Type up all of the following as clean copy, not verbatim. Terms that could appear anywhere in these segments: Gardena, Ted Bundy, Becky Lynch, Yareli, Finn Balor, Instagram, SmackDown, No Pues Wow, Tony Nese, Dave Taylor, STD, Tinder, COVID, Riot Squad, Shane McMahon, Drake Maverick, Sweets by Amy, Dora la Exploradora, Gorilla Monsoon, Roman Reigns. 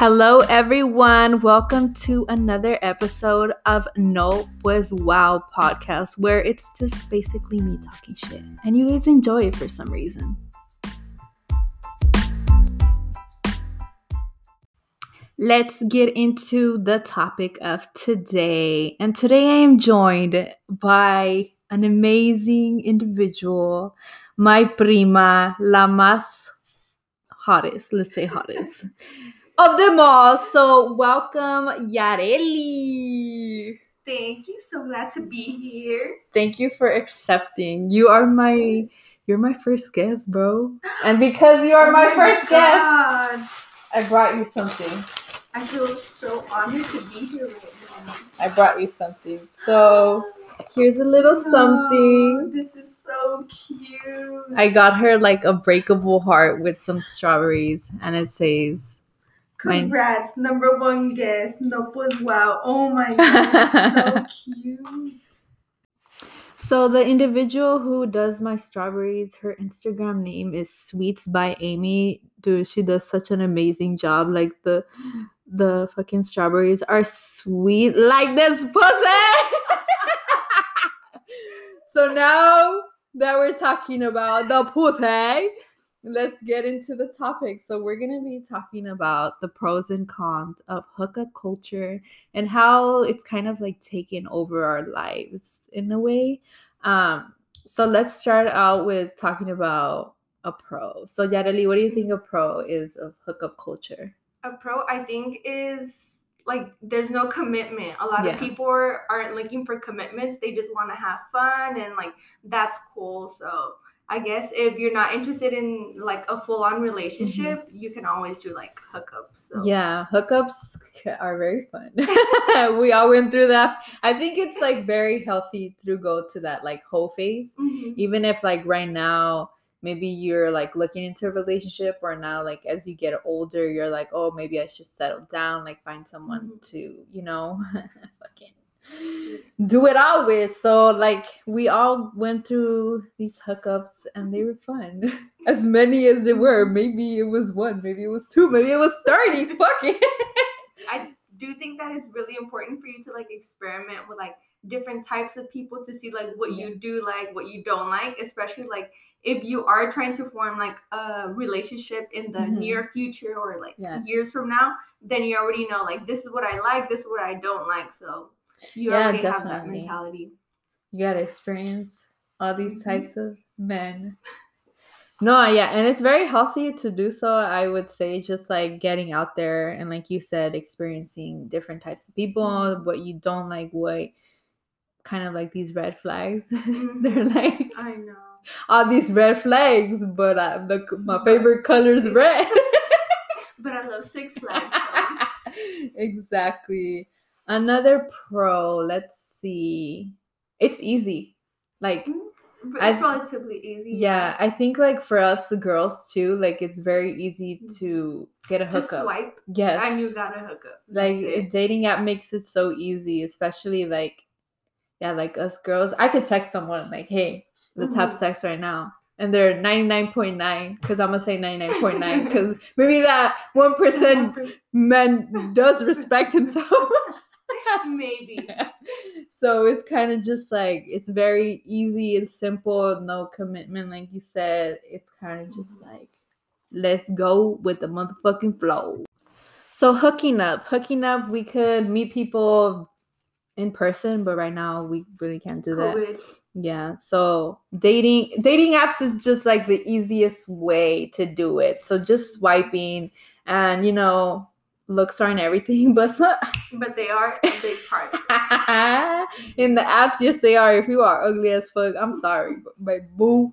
Hello everyone, welcome to another episode of No Pues Wow podcast, where it's just basically me talking shit and you guys enjoy it for some reason. Let's get into the topic of today, and today I am joined by an amazing individual, my prima, la más hottest, let's say hottest. Of them all. So welcome, Yareli. Thank you. So glad to be here. Thank you for accepting. You're my first guest, bro. And because you are my first guest, I brought you something. I feel so honored to be here right now. I brought you something. So here's a little something. This is so cute. I got her like a breakable heart with some strawberries, and it says, "Congrats, number one guest, No Pues Wow." Oh my god, so cute. So the individual who does my strawberries, her Instagram name is Sweets by Amy. Dude, she does such an amazing job. Like the fucking strawberries are sweet like this pussy. So now that we're talking about the pussy, let's get into the topic. So we're going to be talking about the pros and cons of hookup culture and how it's kind of like taken over our lives in a way. So let's start out with talking about a pro. So Yareli, what do you think a pro is of hookup culture? A pro, I think, is like there's no commitment. A lot of people aren't looking for commitments. They just want to have fun and like that's cool. So I guess if you're not interested in like a full-on relationship, you can always do like hookups. So. Yeah, hookups are very fun. We all went through that. I think it's like very healthy to go to that like whole phase. Mm-hmm. Even if like right now, maybe you're like looking into a relationship, or now like as you get older, you're like, oh, maybe I should settle down, like find someone to, you know, fucking do it all with. So like we all went through these hookups and they were fun, as many as they were. Maybe it was one, maybe it was two, maybe it was 30. Fuck it. I do think that it's really important for you to like experiment with like different types of people to see like what you do like, what you don't like, especially like if you are trying to form like a relationship in the near future or like years from now, then you already know like this is what I like, this is what I don't like. So you already have that mentality. You gotta experience all these types of men. No, yeah, and it's very healthy to do so. I would say just like getting out there and like you said, experiencing different types of people, what you don't like, what kind of like these red flags. They're like, I know all these red flags, but my favorite color is red. But I love Six Flags. Exactly. Another pro, let's see. It's easy. Like it's relatively easy. Yeah, I think like for us the girls too, like it's very easy to get a hookup. Just swipe. Yes. And you got a hookup. Like dating app makes it so easy, especially like like us girls. I could text someone like, "Hey, let's have sex right now." And they're 99.9, because I'm going to say 99.9, because maybe that 1% man does respect himself. Maybe. So it's kind of just like, it's very easy and simple, no commitment, like you said. It's kind of just like, let's go with the motherfucking flow. So hooking up, we could meet people in person, but right now we really can't do COVID. That. Yeah, so dating apps is just like the easiest way to do it. So just swiping, and you know, looks aren't everything, but they are a big part. In the apps, yes they are. If you are ugly as fuck, I'm sorry, but boo.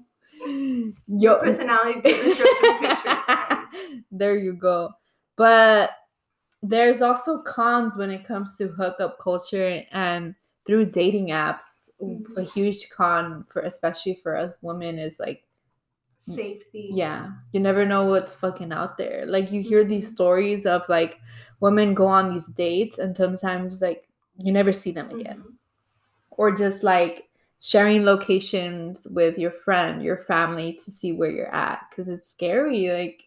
Your personality business shows in pictures. There you go. But there's also cons when it comes to hookup culture and through dating apps. A huge con for, especially for us women, is like safety. Yeah, you never know what's fucking out there. Like you hear these stories of like women go on these dates and sometimes like you never see them again, or just like sharing locations with your friend, your family to see where you're at, because it's scary. Like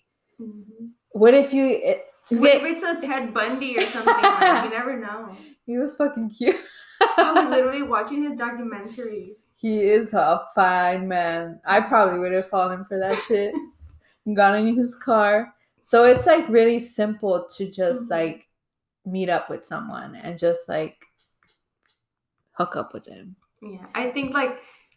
what if you What if it's a Ted Bundy or something? Like, you never know. He was fucking cute. I was literally watching his documentary. He is a fine man. I probably would have fallen for that shit. Got in his car. So it's like really simple to just like meet up with someone and just like hook up with them. Yeah, I think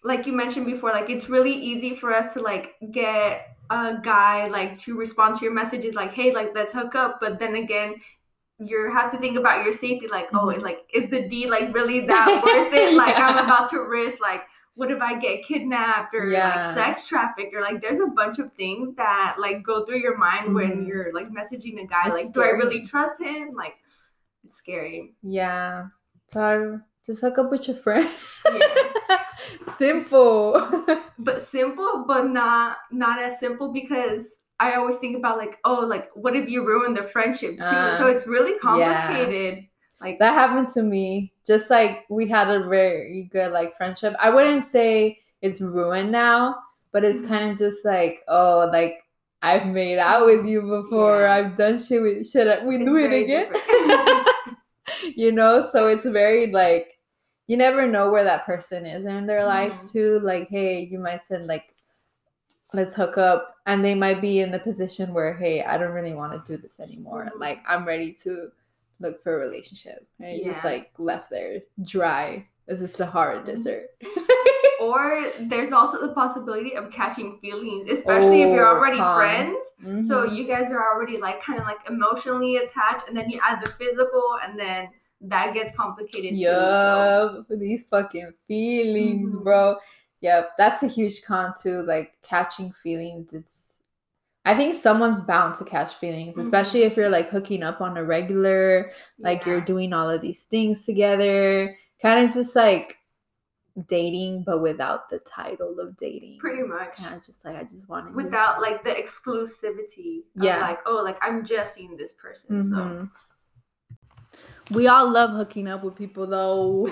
like you mentioned before, like it's really easy for us to like get a guy like to respond to your messages like, hey, like let's hook up. But then again, you have to think about your safety. Like, oh, and, like is the D like really that worth it? Like yeah. I'm about to risk like, what if I get kidnapped or like sex trafficked or like there's a bunch of things that like go through your mind when you're like messaging a guy. It's like, scary. Do I really trust him? Like it's scary. Yeah. So just hook up with your friend. Yeah. Simple. But simple, but not as simple because I always think about like, oh, like what if you ruin the friendship too? So it's really complicated. Yeah. Like that happened to me. Just like we had a very good like friendship. I wouldn't say it's ruined now, but it's kind of just like, oh, like I've made out with you before. Yeah. I've done shit with shit. We do it again. You know, so it's very like you never know where that person is in their life too. Like, hey, you might send like, let's hook up, and they might be in the position where, hey, I don't really want to do this anymore. Like I'm ready to look for a relationship, and you just like left there dry as a Sahara desert. Or there's also the possibility of catching feelings, especially if you're already friends. So you guys are already like kind of like emotionally attached, and then you add the physical, and then that gets complicated too. So. These fucking feelings, bro. Yep, that's a huge con too. Like catching feelings, I think someone's bound to catch feelings, especially if you're like hooking up on a regular, like you're doing all of these things together, kind of just like dating, but without the title of dating. Pretty much. Kind of just like, I just want to. Without like the exclusivity. Yeah. Of, like, oh, like I'm just seeing this person. So. We all love hooking up with people though.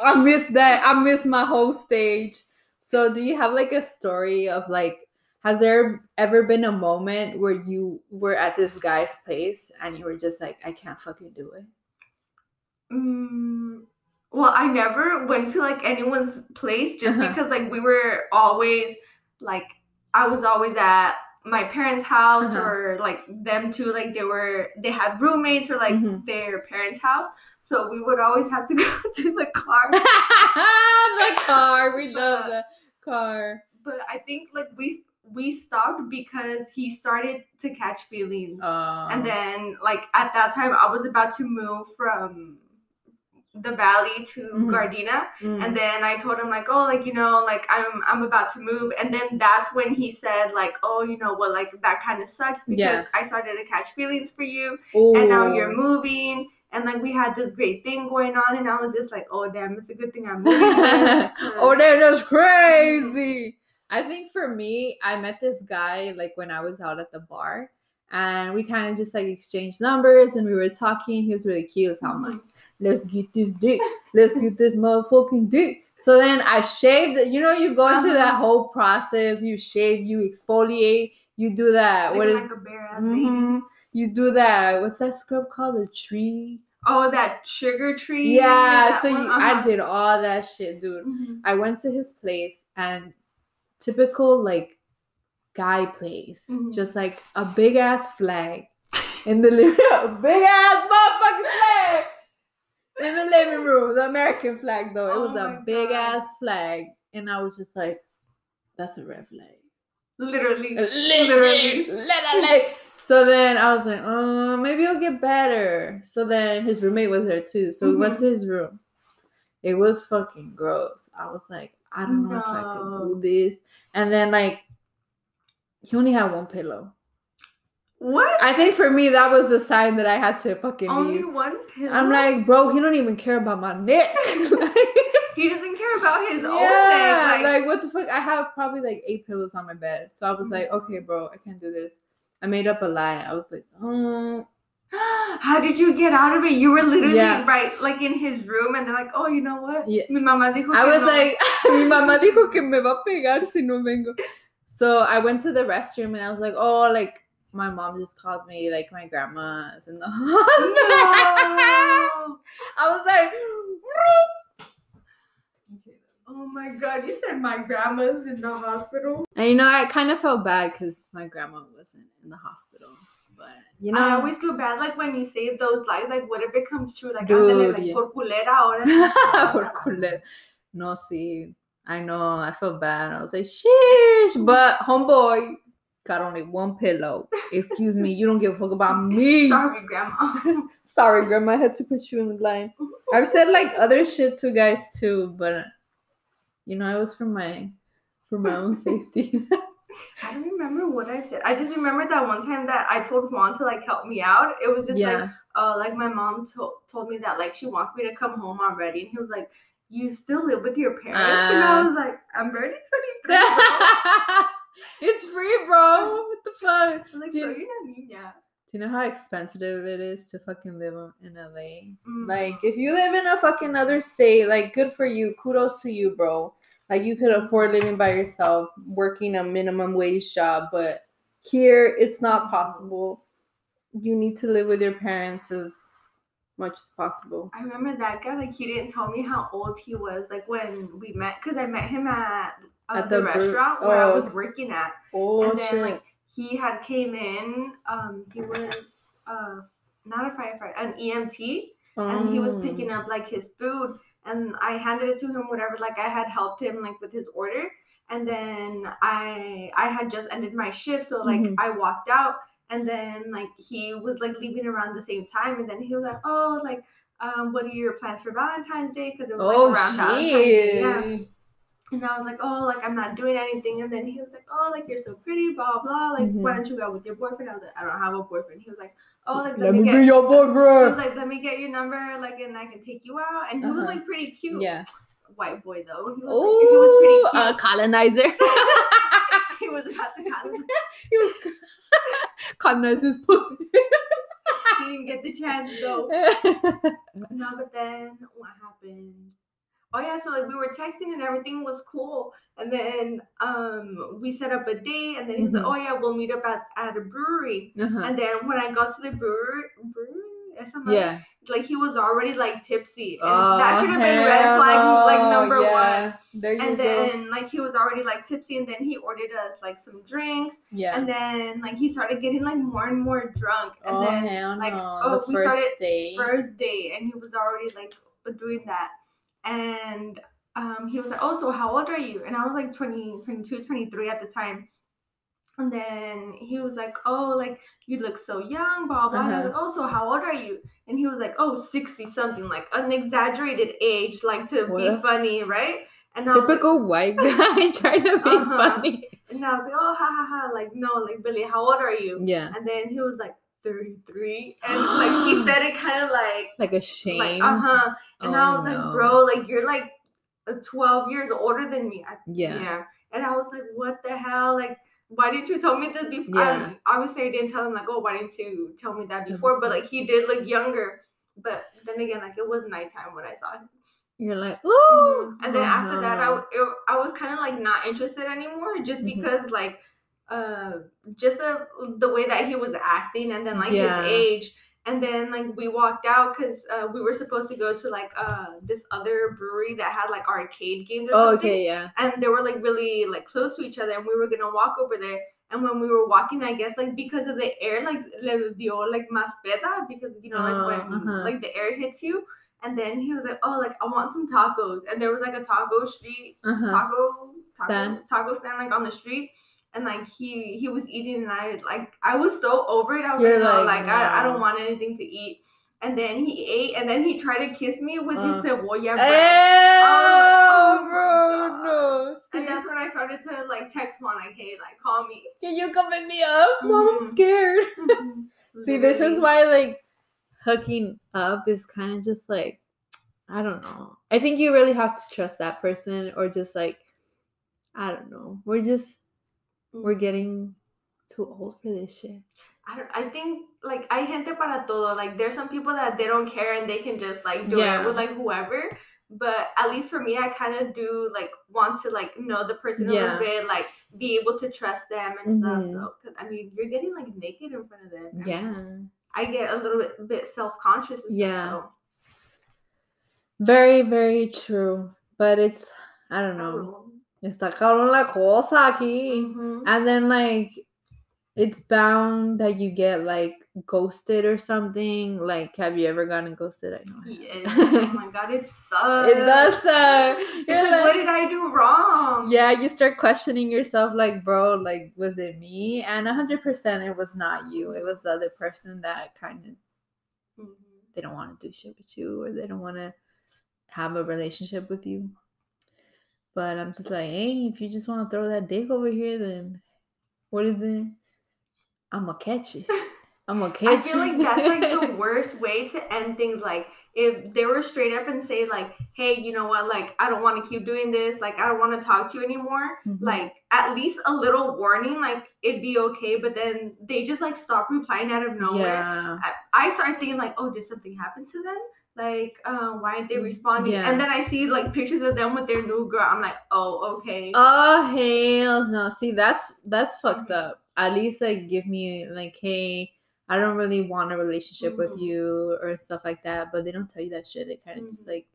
I miss that. I miss my whole stage. So do you have like a story of like, has there ever been a moment where you were at this guy's place and you were just like, I can't fucking do it? Well, I never went to like anyone's place just because like we were always like, I was always at my parents' house or like them too. Like they had roommates or like their parents' house. So we would always have to go to the car. The car. We love the car. But I think like we stopped because he started to catch feelings. And then like at that time I was about to move from the valley to Gardena. And then I told him like, oh, like, you know, like I'm about to move. And then that's when he said like, oh, you know what, like that kind of sucks because I started to catch feelings for you. Ooh. And now you're moving. And, like, we had this great thing going on, and I was just like, oh, damn, it's a good thing I'm moving. Oh, damn, that's crazy. I think for me, I met this guy, like, when I was out at the bar, and we kind of just, like, exchanged numbers, and we were talking. He was really cute, so I'm like, let's get this dick. Let's get this motherfucking dick. So then I shaved. You know, you go into that whole process. You shave, you exfoliate, you do that. Like, what is like a bear-ass baby. You do that. What's that scrub called? The tree? Oh, that sugar tree? Yeah. So I did all that shit, dude. I went to his place and typical, like, guy place. Just, like, a big-ass flag in the living room. Big-ass motherfucking flag in the living room. The American flag, though. It was a big-ass flag. And I was just like, that's a red flag. Literally. So then I was like, oh, maybe it'll get better. So then his roommate was there too. So we went to his room. It was fucking gross. I was like, I don't know if I can do this. And then like, he only had one pillow. What? I think for me, that was the sign that I had to fucking leave. Only one pillow? I'm like, bro, he don't even care about my neck. He doesn't care about his own neck. Like, what the fuck? I have probably like 8 pillows on my bed. So I was like, okay, bro, I can't do this. I made up a lie. I was like, oh. How did you get out of it? You were literally right, like in his room, and they're like, oh, you know what? Yeah. Mi mamá dijo que I was like, mi mamá dijo que me va a pegar si no vengo. So I went to the restroom, and I was like, oh, like, my mom just called me, like, my grandma is in the hospital. No. I was like, oh my god, you said my grandma's in the hospital? And you know, I kind of felt bad because my grandma wasn't in the hospital. But, you know, I always feel bad, like, when you say those lies, like, what if it comes true? Like, dude, like, yeah. Por culera ahora. Por culera. No, see, I know, I felt bad. I was like, sheesh, but homeboy got only one pillow. Excuse me, you don't give a fuck about me. Sorry, grandma. Sorry, grandma, I had to put you in the line. I've said, like, other shit to guys, too, but, you know, it was for my own safety. I don't remember what I said. I just remember that one time that I told Juan to, like, help me out. It was just, like, my mom told me that, like, she wants me to come home already. And he was like, you still live with your parents? And I was like, I'm already 23. It's free, bro. What the fuck? I'm like, soy una niña. Do you know how expensive it is to fucking live in LA? Mm-hmm. Like, if you live in a fucking other state, like, good for you. Kudos to you, bro. Like, you could afford living by yourself, working a minimum wage job, but here it's not possible. You need to live with your parents as much as possible. I remember that guy, like, he didn't tell me how old he was, like, when we met, because I met him at the restaurant where I was working at. Oh, and then, shit. Like, he had came in, he was not a firefighter, an EMT, and he was picking up, like, his food. And I handed it to him, whatever, like, I had helped him, like, with his order. And then I had just ended my shift, so, like, I walked out. And then, like, he was, like, leaving around the same time. And then he was like, oh, like, what are your plans for Valentine's Day? Because it was, like, around Valentine's Day. Yeah. And I was like, oh, like, I'm not doing anything. And then he was like, oh, like, you're so pretty, blah, blah. Like, why don't you go with your boyfriend? I was like, I don't have a boyfriend. He was like, oh, like, let me be your boyfriend. He was like, let me get your number, like, and I can take you out. And he was, like, pretty cute. Yeah. White boy, though. He was pretty cute. A colonizer. He was about to colonize. He was colonize his pussy. He didn't get the chance, though. No, but then what happened? Oh, yeah, so, like, we were texting and everything was cool. And then we set up a date. And then he was like, oh, yeah, we'll meet up at a brewery. And then when I got to the brewery, like, he was already, like, tipsy. And that should have been red flag, like, number one. Then, like, he was already, like, tipsy. And then he ordered us, like, some drinks. Yeah. And then, like, he started getting, like, more and more drunk. And then, we started first day. And he was already, like, doing that. And he was like, oh, so how old are you? And I was like 20, 22, 23 at the time. And then he was like, oh, like, you look so young, blah, blah. And I was like, oh, so how old are you? And he was like, oh, 60-something, like, an exaggerated age, like, to be funny, right? And typical white guy trying to be funny. And I was like, oh, ha, ha, ha, like, no, like, Billy, how old are you? Yeah. And then he was like, 33, and like he said it kind of like a shame, like, and I was like, bro, like, you're like 12 years older than me. Yeah. And I was like, what the hell, like, why didn't you tell me this before? Obviously I didn't tell him, like, oh, why didn't you tell me that before? But like, he did look younger. But then again, like, it was nighttime when I saw him. You're like, ooh. And then after that, I was kind of like not interested anymore, just because like just the way that he was acting, and then like his age. And then like we walked out because we were supposed to go to like this other brewery that had like arcade games or something. Okay, yeah. And they were like really like close to each other, and we were gonna walk over there. And when we were walking, I guess like because of the air, like le dio like más peda, because you know like when like the air hits you. And then he was like, oh, like I want some tacos. And there was like a taco stand like on the street. And like he was eating, and I was so over it. I was I don't want anything to eat. And then he ate, and then he tried to kiss me with his cebolla bread. Oh, bro, no. See? And that's when I started to like text Juan, like, hey, like, call me. Can you come pick me up? Mom, I'm scared. See, this is why like hooking up is kind of just like, I don't know. I think you really have to trust that person, or just like, I don't know. We're getting too old for this shit. I think, like, hay gente para todo. Like, there's some people that they don't care and they can just, like, do it with, like, whoever. But at least for me, I kind of do like want to like know the person a little bit, like be able to trust them and stuff. So, cause, I mean, you're getting like naked in front of them. I get a little bit self-conscious. And stuff, so. Very, very true. But it's, I don't know. Está cabrón la cosa aquí. And then like, it's bound that you get like ghosted or something. Like, have you ever gotten ghosted? I know. Yeah. Oh my god, it sucks. It does suck. It's like, what did I do wrong? Yeah, you start questioning yourself. Like, bro, like, was it me? And 100%, it was not you. It was the other person that kind of they don't want to do shit with you, or they don't want to have a relationship with you. But I'm just like, hey, if you just want to throw that dick over here, then what is it? I'm gonna catch it. I feel like that's like the worst way to end things. Like, if they were straight up and say like, hey, you know what, like, I don't want to keep doing this, like, I don't want to talk to you anymore, like, at least a little warning, like, it'd be okay. But then they just like stop replying out of nowhere. I start thinking like, oh, did something happen to them? Like, why aren't they responding? And then I see like pictures of them with their new girl. I'm like, oh, okay. Oh, hell no. See, that's fucked up. At least like give me like, hey, I don't really want a relationship with you or stuff like that. But they don't tell you that shit. They kind of just like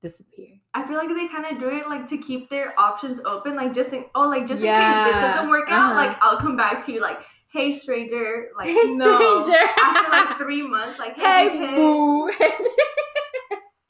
disappear. I feel like they kind of do it like to keep their options open. Like, just in, in case this doesn't work out, like, I'll come back to you. Like, hey, stranger. Like, hey, no. Stranger. After like 3 months, like, hey, boo.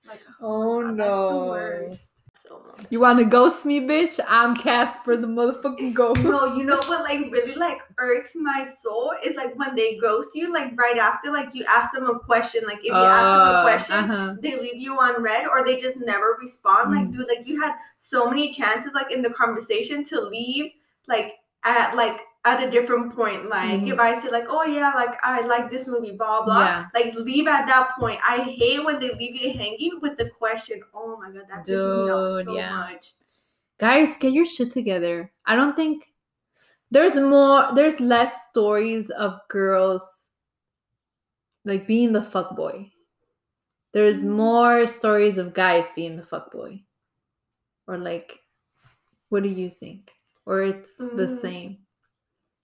Like, oh god, no. That's the worst. So you want to ghost me, bitch? I'm Casper the motherfucking ghost. No, you know what like really like irks my soul is like when they ghost you like right after like you ask them a question. Like, if you ask them a question, they leave you on red, or they just never respond. Like, dude, like, you had so many chances like in the conversation to leave at a different point. Like, if I say like, oh yeah, like, I like this movie, blah blah, like, leave at that point. I hate when they leave you hanging with the question. Oh my god, that pisses me off so much. Guys, get your shit together. I don't think there's less stories of girls like being the fuckboy. There's more stories of guys being the fuckboy. Or like, what do you think? Or it's the same?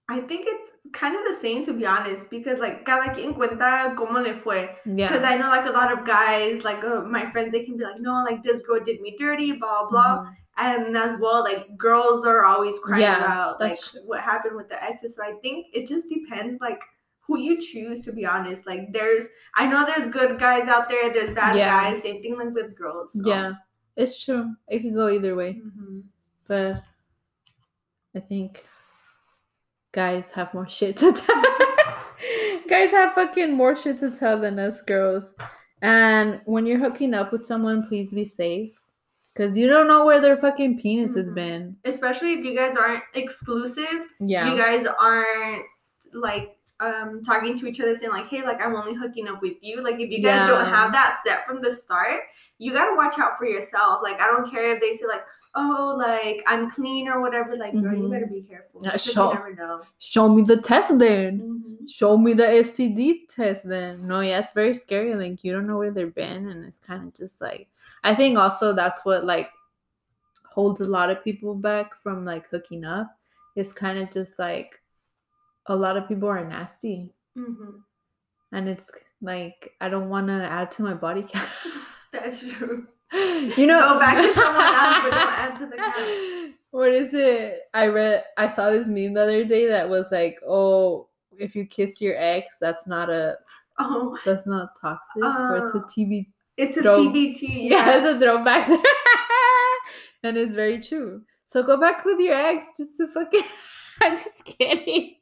I think it's kind of the same, to be honest, because like cada quien cuenta cómo le fue. Because I know like a lot of guys, like my friends, they can be like, no, like, this girl did me dirty, blah blah. And as well, like, girls are always crying about like what happened with the exes. So I think it just depends like who you choose, to be honest. Like, I know there's good guys out there, there's bad guys. Same thing like with girls. So. Yeah, it's true. It can go either way. But I think guys have more shit to tell. Guys have fucking more shit to tell than us girls. And when you're hooking up with someone, please be safe. Because you don't know where their fucking penis has been. Especially if you guys aren't exclusive. Yeah. You guys aren't, like, talking to each other saying, like, hey, like, I'm only hooking up with you. Like, if you guys don't have that set from the start, you got to watch out for yourself. Like, I don't care if they say, like, oh, like, I'm clean or whatever. Like, girl, you better be careful. You never know. Show me the test then. Show me the STD test then. No, yeah, it's very scary. Like, you don't know where they've been. And it's kind of just, like, I think also that's what, like, holds a lot of people back from, like, hooking up. It's kind of just, like, a lot of people are nasty. And it's, like, I don't want to add to my body count. That's true. You know, go back to someone else, but don't add to the count. What is it? I saw this meme the other day that was like, "Oh, if you kiss your ex, that's not that's not toxic, or it's a TBT." It's a TBT. Yeah, it's a throwback, and it's very true. So go back with your ex just to fucking. I'm just kidding.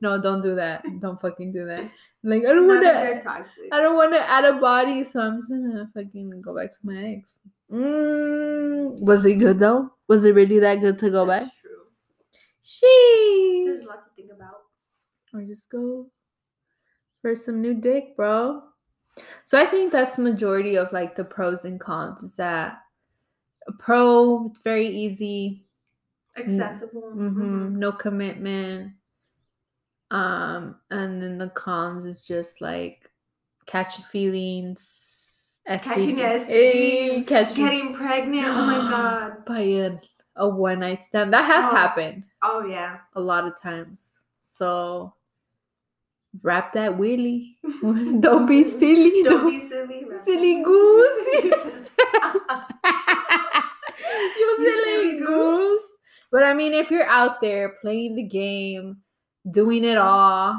No, don't do that. Don't fucking do that. Like, I don't want to add a body, so I'm just gonna fucking go back to my ex. Was it good though? Was it really that good to go back? That's true. Sheesh. There's a lot to think about. Or just go for some new dick, bro. So I think that's the majority of like the pros and cons. Is that a pro? It's very easy, accessible. No commitment. And then the cons is just like catch your feelings, catching STD, getting pregnant. Oh my God. By a one-night stand. That has happened. Oh, yeah. A lot of times. So wrap that willy. Don't be silly. Don't be silly. Silly goose. You silly goose. But I mean, if you're out there playing the game, doing it all,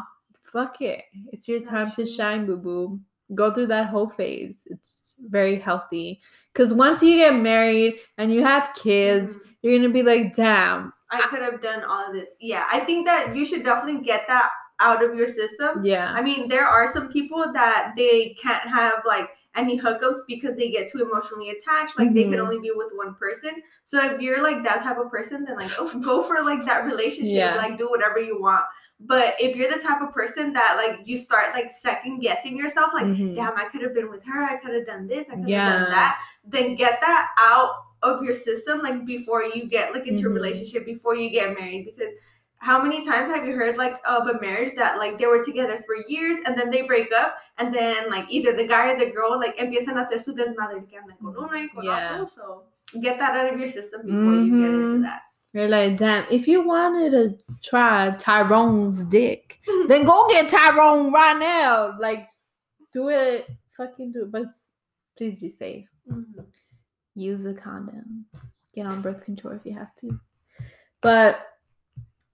fuck it. It's your time to shine, boo-boo. Go through that whole phase. It's very healthy. Because once you get married and you have kids, you're going to be like, damn. I could have done all of this. Yeah, I think that you should definitely get that out of your system. Yeah. I mean, there are some people that they can't have, like, any hookups because they get too emotionally attached. Like, they can only be with one person. So if you're, like, that type of person, then, like, go for, like, that relationship. Yeah. Like, do whatever you want. But if you're the type of person that, like, you start, like, second-guessing yourself, like, damn, I could have been with her. I could have done this. I could have done that. Then get that out of your system, like, before you get, like, into a relationship, before you get married. Because how many times have you heard, like, of a marriage that, like, they were together for years and then they break up and then, like, either the guy or the girl, like, empiezan a hacer su desmadre que andan con uno y con otro. So get that out of your system before you get into that. You're like, damn, if you wanted to try Tyrone's dick, then go get Tyrone right now. Like, do it. Fucking do it. But please be safe. Use a condom. Get on birth control if you have to. But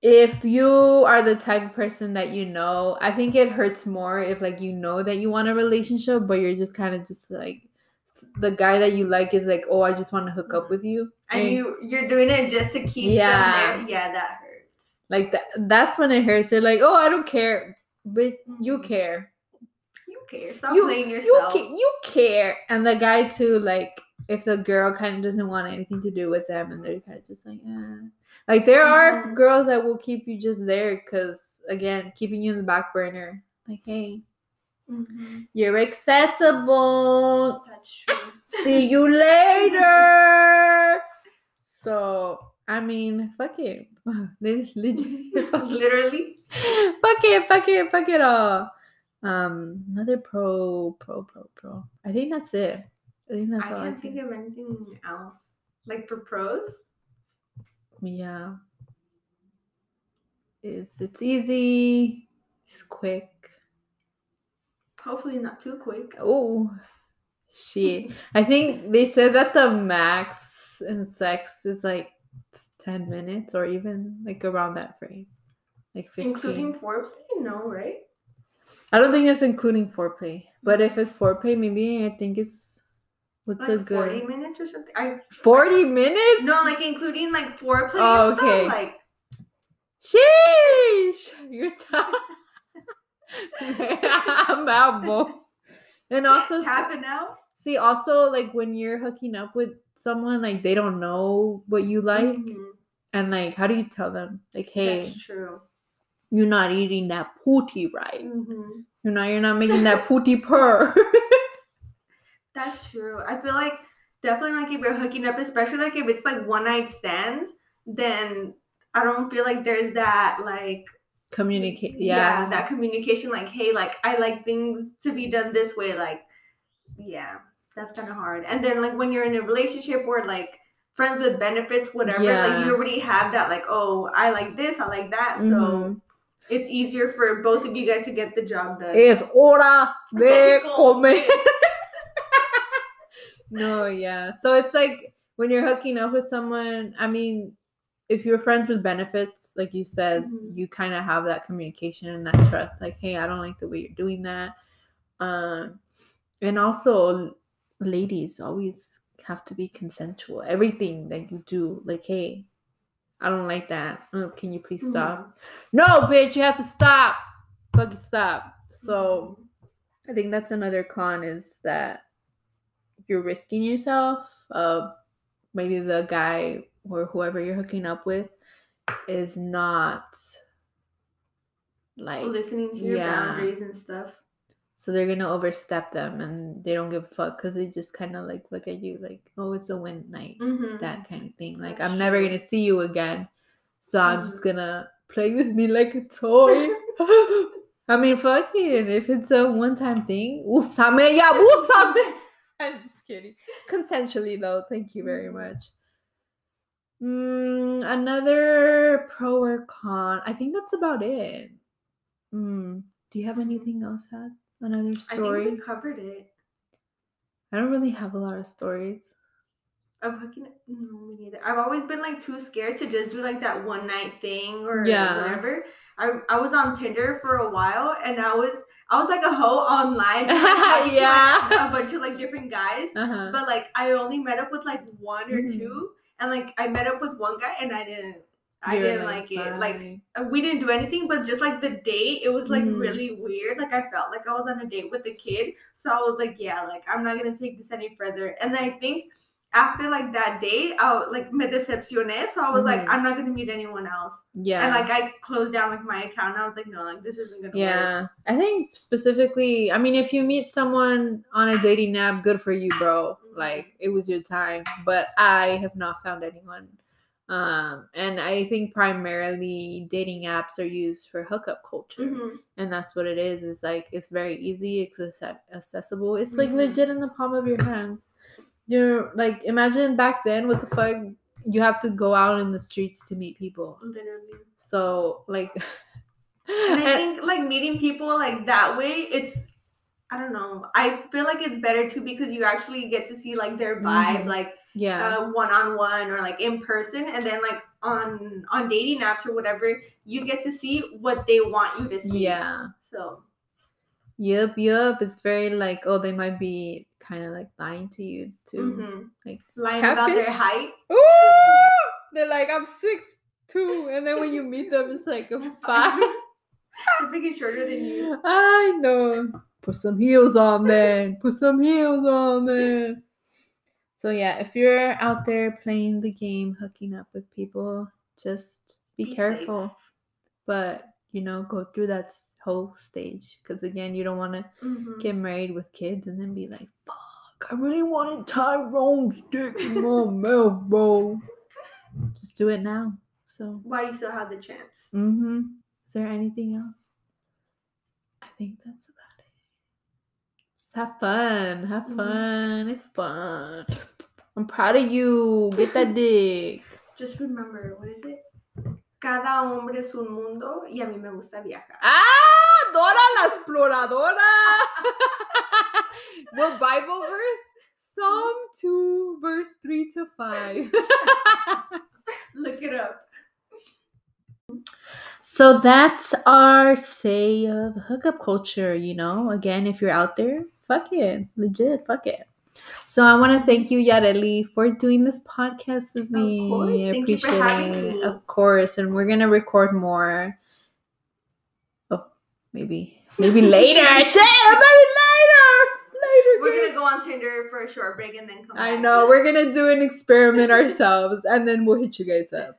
if you are the type of person that, you know, I think it hurts more if, like, you know that you want a relationship, but you're just kind of just like, the guy that you like is like, oh, I just want to hook up with you. And you're doing it just to keep them there. Yeah, that hurts. Like, that's when it hurts. They're like, oh, I don't care. But you care. You care. Stop playing yourself. You care. And the guy, too, like, if the girl kind of doesn't want anything to do with them and they're kind of just like, eh. Like, there are girls that will keep you just there because, again, keeping you in the back burner. Like, hey, you're accessible. That's true. See you later. So, I mean, fuck it. Literally. Fuck it all. Another pro. I think that's it. I can't think of anything else. Like, for pros? Yeah. It's easy. It's quick. Hopefully not too quick. Oh, shit. I think they said that the max in sex is, like, 10 minutes or even, like, around that frame. Like, 15. Including foreplay? No, right? I don't think it's including foreplay. But if it's foreplay, maybe I think it's... What's like a good 40 minutes or something? 40 minutes? No, like, including, like, foreplay and stuff. Like, sheesh! You're tired. I'm out, bro. And also tapping out. See, also, like, when you're hooking up with someone, like, they don't know what you like, and, like, how do you tell them? Like, hey, that's true. You're not eating that pooty right. You're not making that pooty purr. That's true. I feel like definitely, like, if you're hooking up, especially, like, if it's, like, one-night stands, then I don't feel like there's that, like... Yeah, that communication, like, hey, like, I like things to be done this way, like, yeah, that's kind of hard. And then, like, when you're in a relationship or, like, friends with benefits, whatever, like, you already have that, like, oh, I like this, I like that, so... It's easier for both of you guys to get the job done. Es hora de comer. No, yeah. So it's like when you're hooking up with someone, I mean, if you're friends with benefits, like you said, you kind of have that communication and that trust. Like, hey, I don't like the way you're doing that. And also, ladies always have to be consensual. Everything that you do, like, hey, I don't like that. Oh, can you please stop? No, bitch, you have to stop. Fucking stop. So I think that's another con is that you're risking yourself. Maybe the guy or whoever you're hooking up with is not, like, listening to your boundaries and stuff. So they're gonna overstep them, and they don't give a fuck because they just kind of, like, look at you like, oh, it's a wind night, it's that kind of thing. Like, I'm never gonna see you again, so I'm just gonna play with me like a toy. I mean, fuck it. If it's a one-time thing, usame ya, usame. I'm just kidding. Consensually, though. Thank you very much. Another pro or con. I think that's about it. Do you have anything else, Sad? Another story? I think we covered it. I don't really have a lot of stories. I've always been like too scared to just do like that one night thing or whatever. I was on Tinder for a while and I was like a hoe online. A bunch of like different guys. Uh-huh. But like I only met up with like one or two, and like I met up with one guy and I didn't like it. Like we didn't do anything, but just like the date, it was like really weird. Like I felt like I was on a date with a kid. So I was like, yeah, like I'm not gonna take this any further. And then I think after like that date, I like me decepcioné. So I was like, I'm not gonna meet anyone else. Yeah. And like I closed down like my account. I was like, no, like this isn't gonna work. Yeah. I think specifically, I mean, if you meet someone on a dating app, good for you, bro. Like it was your time. But I have not found anyone. And I think primarily dating apps are used for hookup culture, and that's what it is. It's like it's very easy, it's accessible, it's like legit in the palm of your hands. You're like, imagine back then, what the fuck, you have to go out in the streets to meet people. Literally. So like, and I think like meeting people like that way, it's, I don't know. I feel like it's better too because you actually get to see like their vibe, like one-on-one or like in person, and then like on dating apps or whatever, you get to see what they want you to see. Yeah. So. Yup. It's very like, oh, they might be kind of like lying to you too, like lying about their height. Ooh! They're like, I'm 6'2", and then when you meet them, it's like I'm 5. They're freaking shorter than you. I know. Put some heels on then. So yeah, if you're out there playing the game, hooking up with people, just be careful. Safe. But, you know, go through that whole stage. Because again, you don't want to get married with kids and then be like, fuck, I really wanted Tyrone's dick in my mouth, bro. Just do it now. So while you still have the chance. Is there anything else? I think that's about it. Have fun. It's fun. I'm proud of you. Get that dick. Just remember, what is it? Cada hombre es un mundo y a mí me gusta viajar. Ah, Dora la Exploradora. What Bible verse? Psalm 2, verse 3-5. Look it up. So that's our say of hookup culture, you know. Again, if you're out there, fuck it. Legit, fuck it. So I want to thank you, Yareli, for doing this podcast with me. Of course. Thank you for having me. Of course. And we're going to record more. Oh, maybe later. Maybe later. We're going to go on Tinder for a short break and then come back. I know. We're going to do an experiment ourselves and then we'll hit you guys up.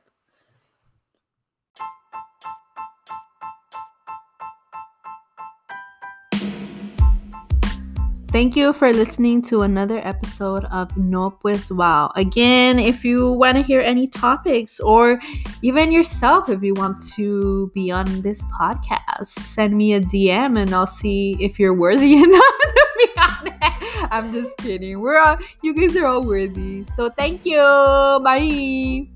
Thank you for listening to another episode of No Pues Wow. Again, if you want to hear any topics or even yourself, if you want to be on this podcast, send me a DM and I'll see if you're worthy enough to be on it. I'm just kidding. You guys are all worthy. So thank you. Bye.